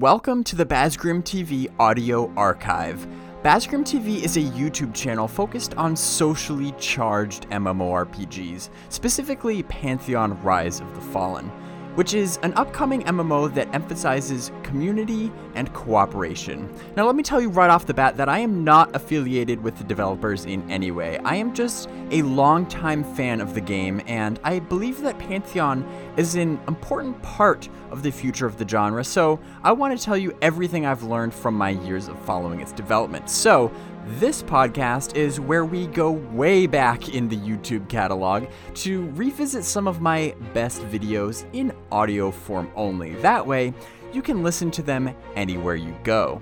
Welcome to the Bazgrim TV Audio Archive. Bazgrim TV is a YouTube channel focused on socially charged MMORPGs, specifically Pantheon: Rise of the Fallen, which is an upcoming MMO that emphasizes community and cooperation. Now let me tell you right off the bat that I am not affiliated with the developers in any way. I am just a longtime fan of the game, and I believe that Pantheon is an important part of the future of the genre, so I want to tell you everything I've learned from my years of following its development. So this podcast is where we go way back in the YouTube catalog to revisit some of my best videos in audio form only. That way, you can listen to them anywhere you go.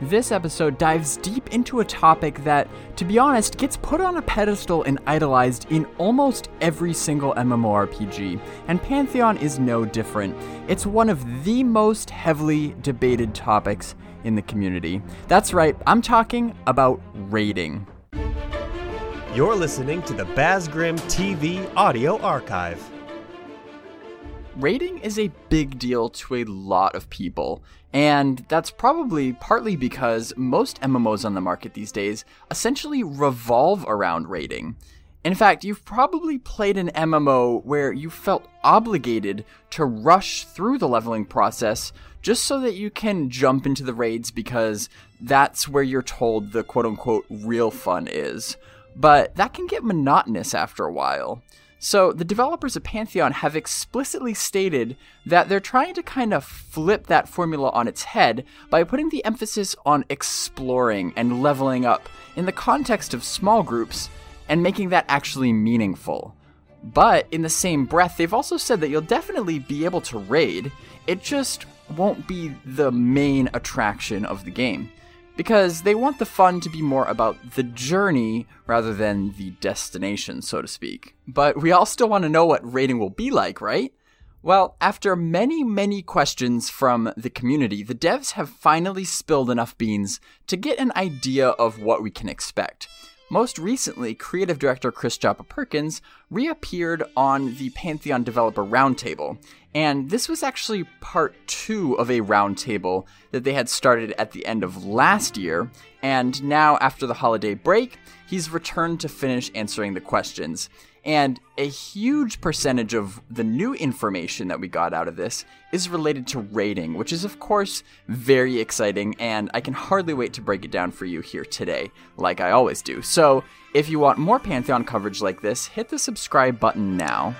This episode dives deep into a topic that, to be honest, gets put on a pedestal and idolized in almost every single MMORPG, and Pantheon is no different. It's one of the most heavily debated topics in the community. That's right, I'm talking about raiding. You're listening to the Bazgrim TV Audio Archive. Raiding is a big deal to a lot of people, and that's probably partly because most MMOs on the market these days essentially revolve around raiding. In fact, you've probably played an MMO where you felt obligated to rush through the leveling process just so that you can jump into the raids because that's where you're told the quote-unquote real fun is. But that can get monotonous after a while. So the developers of Pantheon have explicitly stated that they're trying to kind of flip that formula on its head by putting the emphasis on exploring and leveling up in the context of small groups and making that actually meaningful. But in the same breath, they've also said that you'll definitely be able to raid, it just won't be the main attraction of the game, because they want the fun to be more about the journey rather than the destination, so to speak. But we all still want to know what raiding will be like, right? Well, after many questions from the community, the devs have finally spilled enough beans to get an idea of what we can expect. Most recently, creative director Chris Joppa Perkins reappeared on the Pantheon Developer Roundtable, and this was actually part two of a roundtable that they had started at the end of last year, and now after the holiday break, he's returned to finish answering the questions. And a huge percentage of the new information that we got out of this is related to raiding, which is of course very exciting, and I can hardly wait to break it down for you here today, like I always do. So if you want more Pantheon coverage like this, hit the subscribe button now.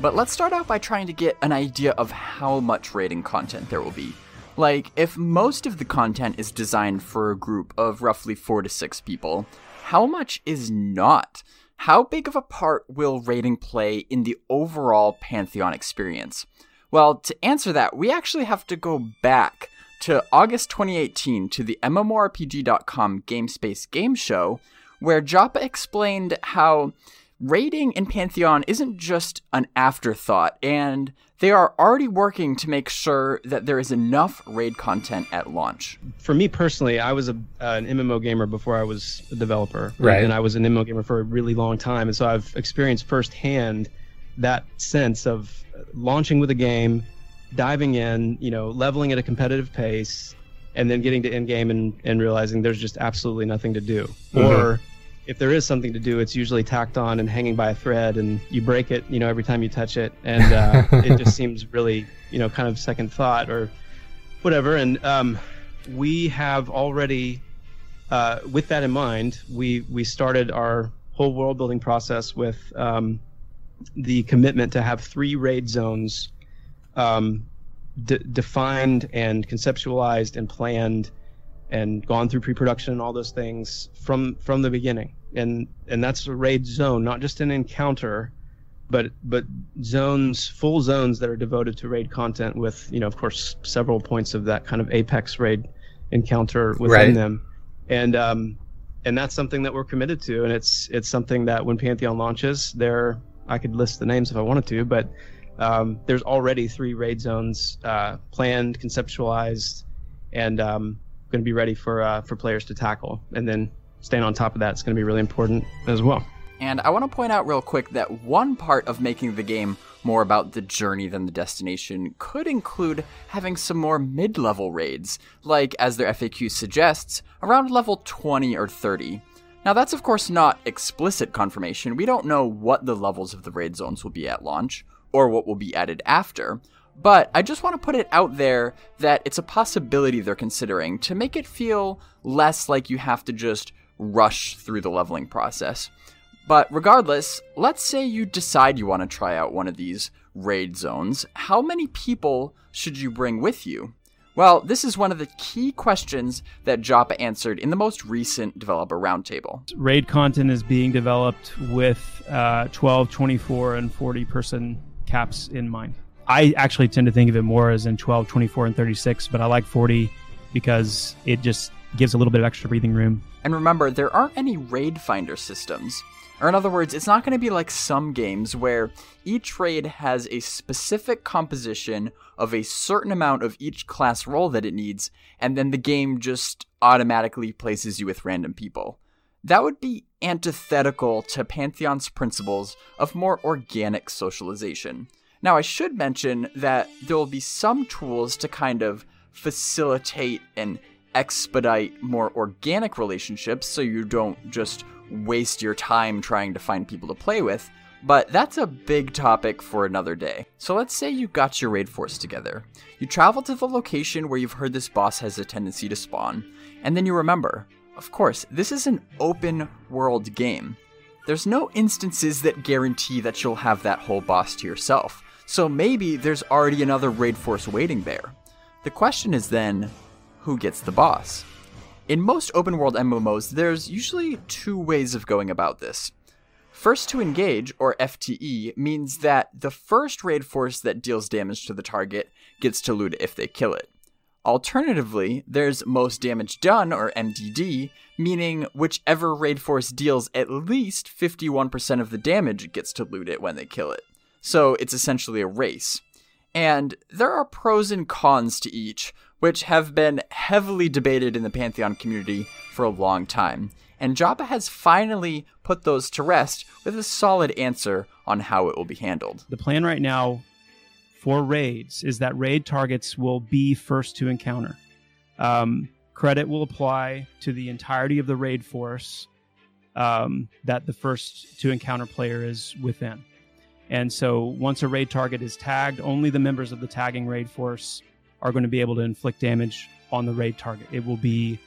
But let's start out by trying to get an idea of how much raiding content there will be. Like, if most of the content is designed for a group of roughly 4 to 6 people, how much is not? How big of a part will raiding play in the overall Pantheon experience? Well, to answer that, we actually have to go back to August 2018 to the MMORPG.com GameSpace Game Show, where Joppa explained how raiding in Pantheon isn't just an afterthought, and they are already working to make sure that there is enough raid content at launch. For me personally, I was an MMO gamer before I was a developer, right? And I was an MMO gamer for a really long time, and so I've experienced firsthand that sense of launching with a game, diving in, leveling at a competitive pace, and then getting to end game and realizing there's just absolutely nothing to do, mm-hmm. or if there is something to do, it's usually tacked on and hanging by a thread, and you break it, every time you touch it, and it just seems really, kind of second thought or whatever. And we have already, with that in mind, we started our whole world building process with the commitment to have 3 raid zones defined and conceptualized and planned and gone through pre-production and all those things from the beginning. And that's a raid zone, not just an encounter, but zones, full zones that are devoted to raid content with, of course, several points of that kind of apex raid encounter within right. them. And that's something that we're committed to. And it's something that when Pantheon launches, I could list the names if I wanted to, but there's already 3 raid zones planned, conceptualized, and going to be ready for players to tackle, and then staying on top of that is going to be really important as well. And I want to point out real quick that one part of making the game more about the journey than the destination could include having some more mid-level raids, like, as their FAQ suggests, around level 20 or 30. Now that's of course not explicit confirmation. We don't know what the levels of the raid zones will be at launch, or what will be added after, but I just want to put it out there that it's a possibility they're considering to make it feel less like you have to just rush through the leveling process. But regardless, let's say you decide you want to try out one of these raid zones. How many people should you bring with you? Well, this is one of the key questions that Joppa answered in the most recent Developer Roundtable. Raid content is being developed with 12, 24, and 40 person caps in mind. I actually tend to think of it more as in 12, 24, and 36, but I like 40 because it just gives a little bit of extra breathing room. And remember, there aren't any raid finder systems. Or in other words, it's not going to be like some games where each raid has a specific composition of a certain amount of each class role that it needs, and then the game just automatically places you with random people. That would be antithetical to Pantheon's principles of more organic socialization. Now, I should mention that there will be some tools to kind of facilitate and expedite more organic relationships so you don't just waste your time trying to find people to play with, but that's a big topic for another day. So let's say you got your raid force together. You travel to the location where you've heard this boss has a tendency to spawn, and then you remember, of course, this is an open world game. There's no instances that guarantee that you'll have that whole boss to yourself, so maybe there's already another raid force waiting there. The question is then, who gets the boss? In most open-world MMOs, there's usually two ways of going about this. First to engage, or FTE, means that the first raid force that deals damage to the target gets to loot it if they kill it. Alternatively, there's most damage done, or MDD, meaning whichever raid force deals at least 51% of the damage gets to loot it when they kill it. So it's essentially a race. And there are pros and cons to each, which have been heavily debated in the Pantheon community for a long time. And Joppa has finally put those to rest with a solid answer on how it will be handled. The plan right now for raids is that raid targets will be first to encounter. Credit will apply to the entirety of the raid force that the first to encounter player is within. And so once a raid target is tagged, only the members of the tagging raid force are going to be able to inflict damage on the raid target. It will be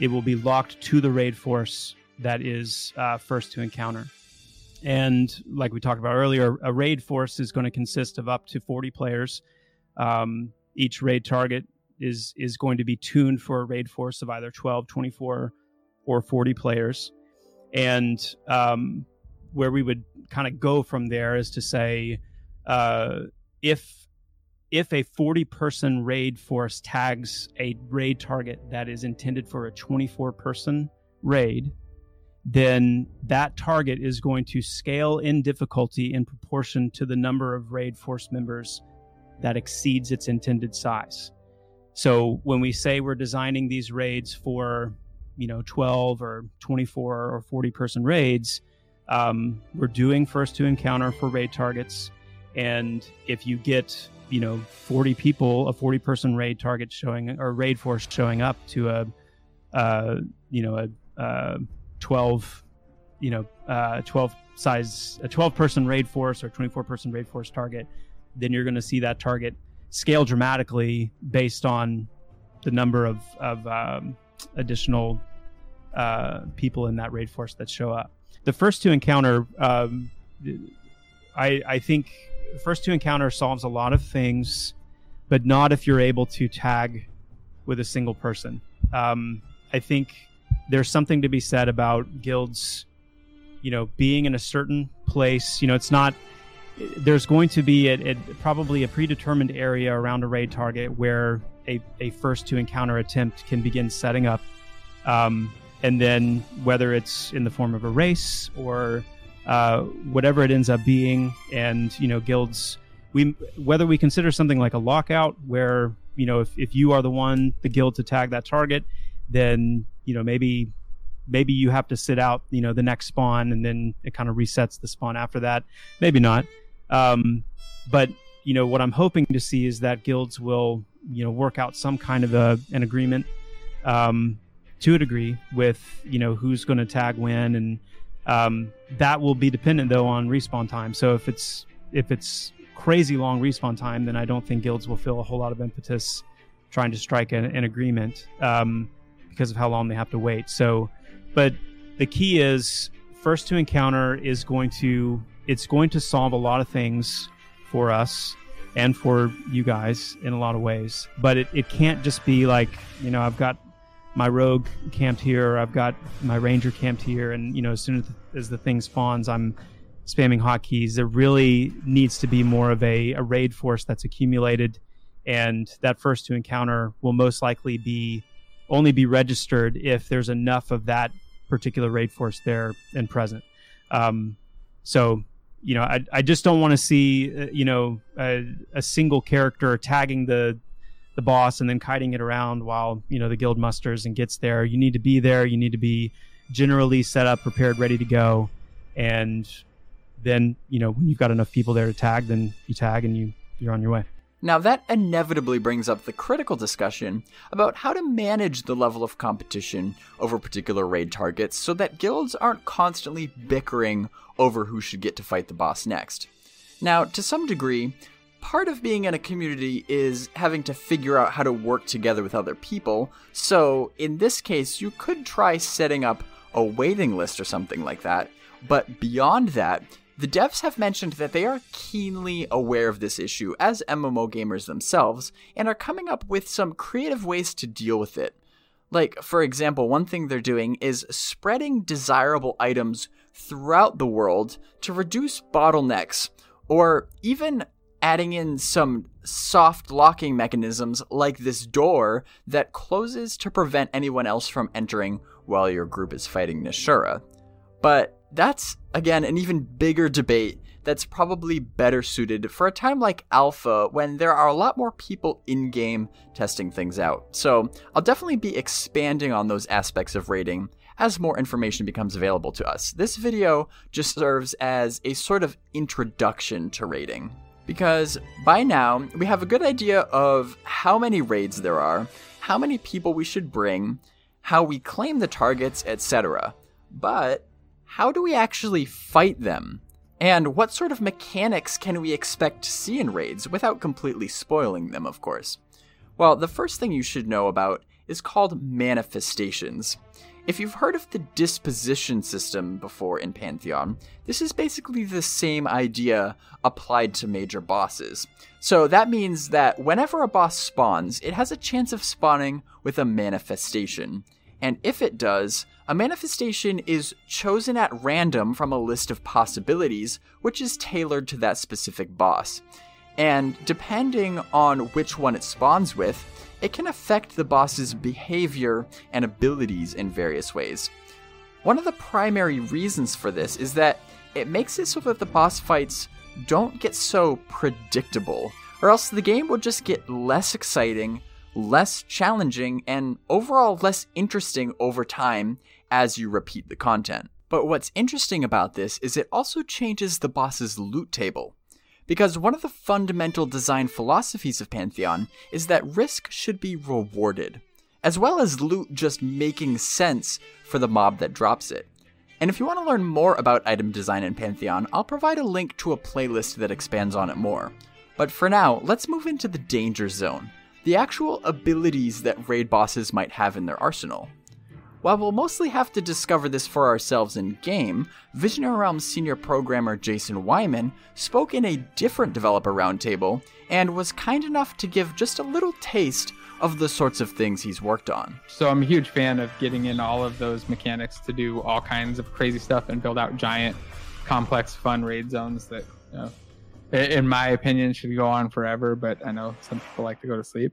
locked to the raid force that is first to encounter. And like we talked about earlier, a raid force is going to consist of up to 40 players. Each raid target is going to be tuned for a raid force of either 12, 24, or 40 players. And where we would kind of go from there is to say, if a 40-person raid force tags a raid target that is intended for a 24-person raid, then that target is going to scale in difficulty in proportion to the number of raid force members that exceeds its intended size. So when we say we're designing these raids for, 12 or 24 or 40-person raids, we're doing first to encounter for raid targets. And if you get 40 people, a 40-person raid target showing or raid force showing up to a 12-person raid force or 24-person raid force target, then you're going to see that target scale dramatically based on the number of additional people in that raid force that show up. The first to encounter, I think. First to encounter solves a lot of things, but not if you're able to tag with a single person. I think there's something to be said about guilds, being in a certain place. It's not. There's going to be probably a predetermined area around a raid target where a first to encounter attempt can begin setting up, and then whether it's in the form of a race or whatever it ends up being, and guilds, whether we consider something like a lockout where if you are the guild to tag that target, then maybe maybe you have to sit out, you know, the next spawn, and then it kind of resets the spawn after that. Maybe not. But, you know, what I'm hoping to see is that guilds will, you know, work out some kind of an agreement to a degree with, you know, who's going to tag when. And that will be dependent, though, on respawn time. So if it's crazy long respawn time, then I don't think guilds will feel a whole lot of impetus trying to strike an agreement because of how long they have to wait. So, but the key is first to encounter is going to solve a lot of things for us and for you guys in a lot of ways. But it can't just be like, you know, I've got my rogue camped here, or I've got my ranger camped here, and, you know, as soon as the thing spawns, I'm spamming hotkeys. There really needs to be more of a raid force that's accumulated, and that first to encounter will most likely only be registered if there's enough of that particular raid force there and present. So, you know, I just don't want to see, you know, a single character tagging the boss and then kiting it around while, you know, the guild musters and gets there. You need to be there. You need to be generally set up, prepared, ready to go. And then, you know, when you've got enough people there to tag, then you tag and you're on your way. Now, that inevitably brings up the critical discussion about how to manage the level of competition over particular raid targets so that guilds aren't constantly bickering over who should get to fight the boss next. Now, to some degree, part of being in a community is having to figure out how to work together with other people. So, in this case, you could try setting up a waiting list or something like that. But beyond that, the devs have mentioned that they are keenly aware of this issue as MMO gamers themselves and are coming up with some creative ways to deal with it. Like, for example, one thing they're doing is spreading desirable items throughout the world to reduce bottlenecks, or even adding in some soft locking mechanisms like this door that closes to prevent anyone else from entering while your group is fighting Nashura. But that's, again, an even bigger debate that's probably better suited for a time like Alpha, when there are a lot more people in-game testing things out. So I'll definitely be expanding on those aspects of raiding as more information becomes available to us. This video just serves as a sort of introduction to raiding, because by now we have a good idea of how many raids there are, how many people we should bring, how we claim the targets, etc. But how do we actually fight them? And what sort of mechanics can we expect to see in raids without completely spoiling them, of course? Well, the first thing you should know about is called manifestations. If you've heard of the disposition system before in Pantheon, this is basically the same idea applied to major bosses. So that means that whenever a boss spawns, it has a chance of spawning with a manifestation. And if it does, a manifestation is chosen at random from a list of possibilities, which is tailored to that specific boss. And depending on which one it spawns with, it can affect the boss's behavior and abilities in various ways. One of the primary reasons for this is that it makes it so that the boss fights don't get so predictable, or else the game will just get less exciting, less challenging, and overall less interesting over time as you repeat the content. But what's interesting about this is it also changes the boss's loot table, because one of the fundamental design philosophies of Pantheon is that risk should be rewarded, as well as loot just making sense for the mob that drops it. And if you want to learn more about item design in Pantheon, I'll provide a link to a playlist that expands on it more. But for now, let's move into the danger zone, the actual abilities that raid bosses might have in their arsenal. While we'll mostly have to discover this for ourselves in-game, Visionary Realms senior programmer Jason Wyman spoke in a different developer roundtable and was kind enough to give just a little taste of the sorts of things he's worked on. So I'm a huge fan of getting in all of those mechanics to do all kinds of crazy stuff and build out giant, complex, fun raid zones that, you know, in my opinion, should go on forever, but I know some people like to go to sleep.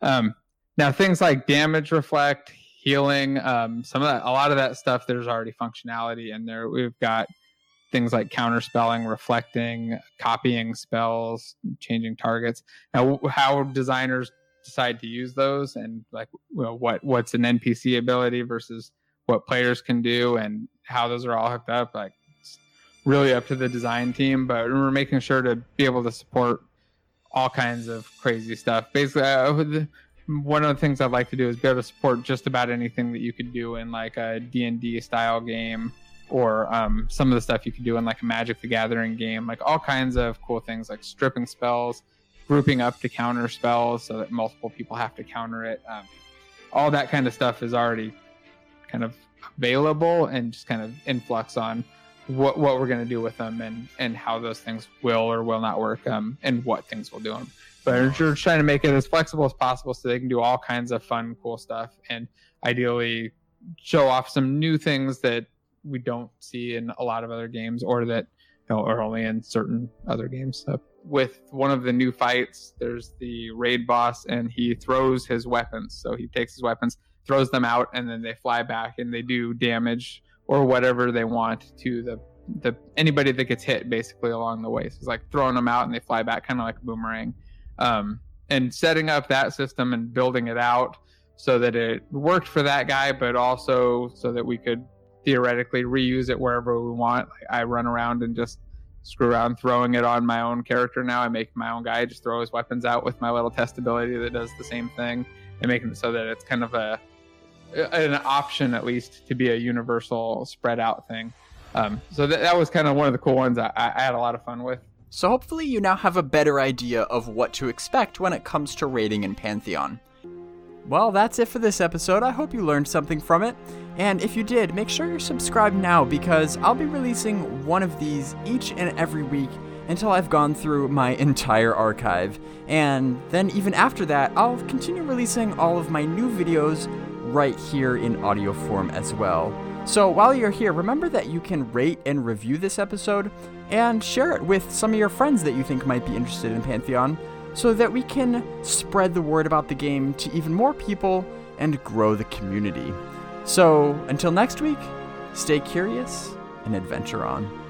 Now, things like damage reflect, healing, a lot of that stuff, there's already functionality in there. We've got things like counterspelling, reflecting, copying spells, changing targets. Now, how designers decide to use those, and like, you know, what's an NPC ability versus what players can do and how those are all hooked up, like it's really up to the design team, but we're making sure to be able to support all kinds of crazy stuff. Basically, one of the things I'd like to do is be able to support just about anything that you could do in like a D&D style game, or some of the stuff you could do in like a Magic the Gathering game, like all kinds of cool things like stripping spells, grouping up to counter spells so that multiple people have to counter it. All that kind of stuff is already kind of available and just kind of influx on what we're going to do with them and how those things will or will not work, and what things will do them. But we're trying to make it as flexible as possible so they can do all kinds of fun, cool stuff, and ideally show off some new things that we don't see in a lot of other games, or that, you know, are only in certain other games. So with one of the new fights, there's the raid boss, and he throws his weapons. So he takes his weapons, throws them out, and then they fly back and they do damage or whatever they want to the anybody that gets hit basically along the way. So it's like throwing them out and they fly back, kind of like a boomerang. And setting up that system and building it out so that it worked for that guy, but also so that we could theoretically reuse it wherever we want. Like, I run around and just screw around throwing it on my own character now. I make my own guy just throw his weapons out with my little test ability that does the same thing, and making it so that it's kind of an option, at least, to be a universal spread out thing. So that was kind of one of the cool ones I had a lot of fun with. So hopefully you now have a better idea of what to expect when it comes to raiding in Pantheon. Well, that's it for this episode. I hope you learned something from it. And if you did, make sure you're subscribed now, because I'll be releasing one of these each and every week until I've gone through my entire archive. And then even after that, I'll continue releasing all of my new videos right here in audio form as well. So while you're here, remember that you can rate and review this episode and share it with some of your friends that you think might be interested in Pantheon, so that we can spread the word about the game to even more people and grow the community. So until next week, stay curious and adventure on.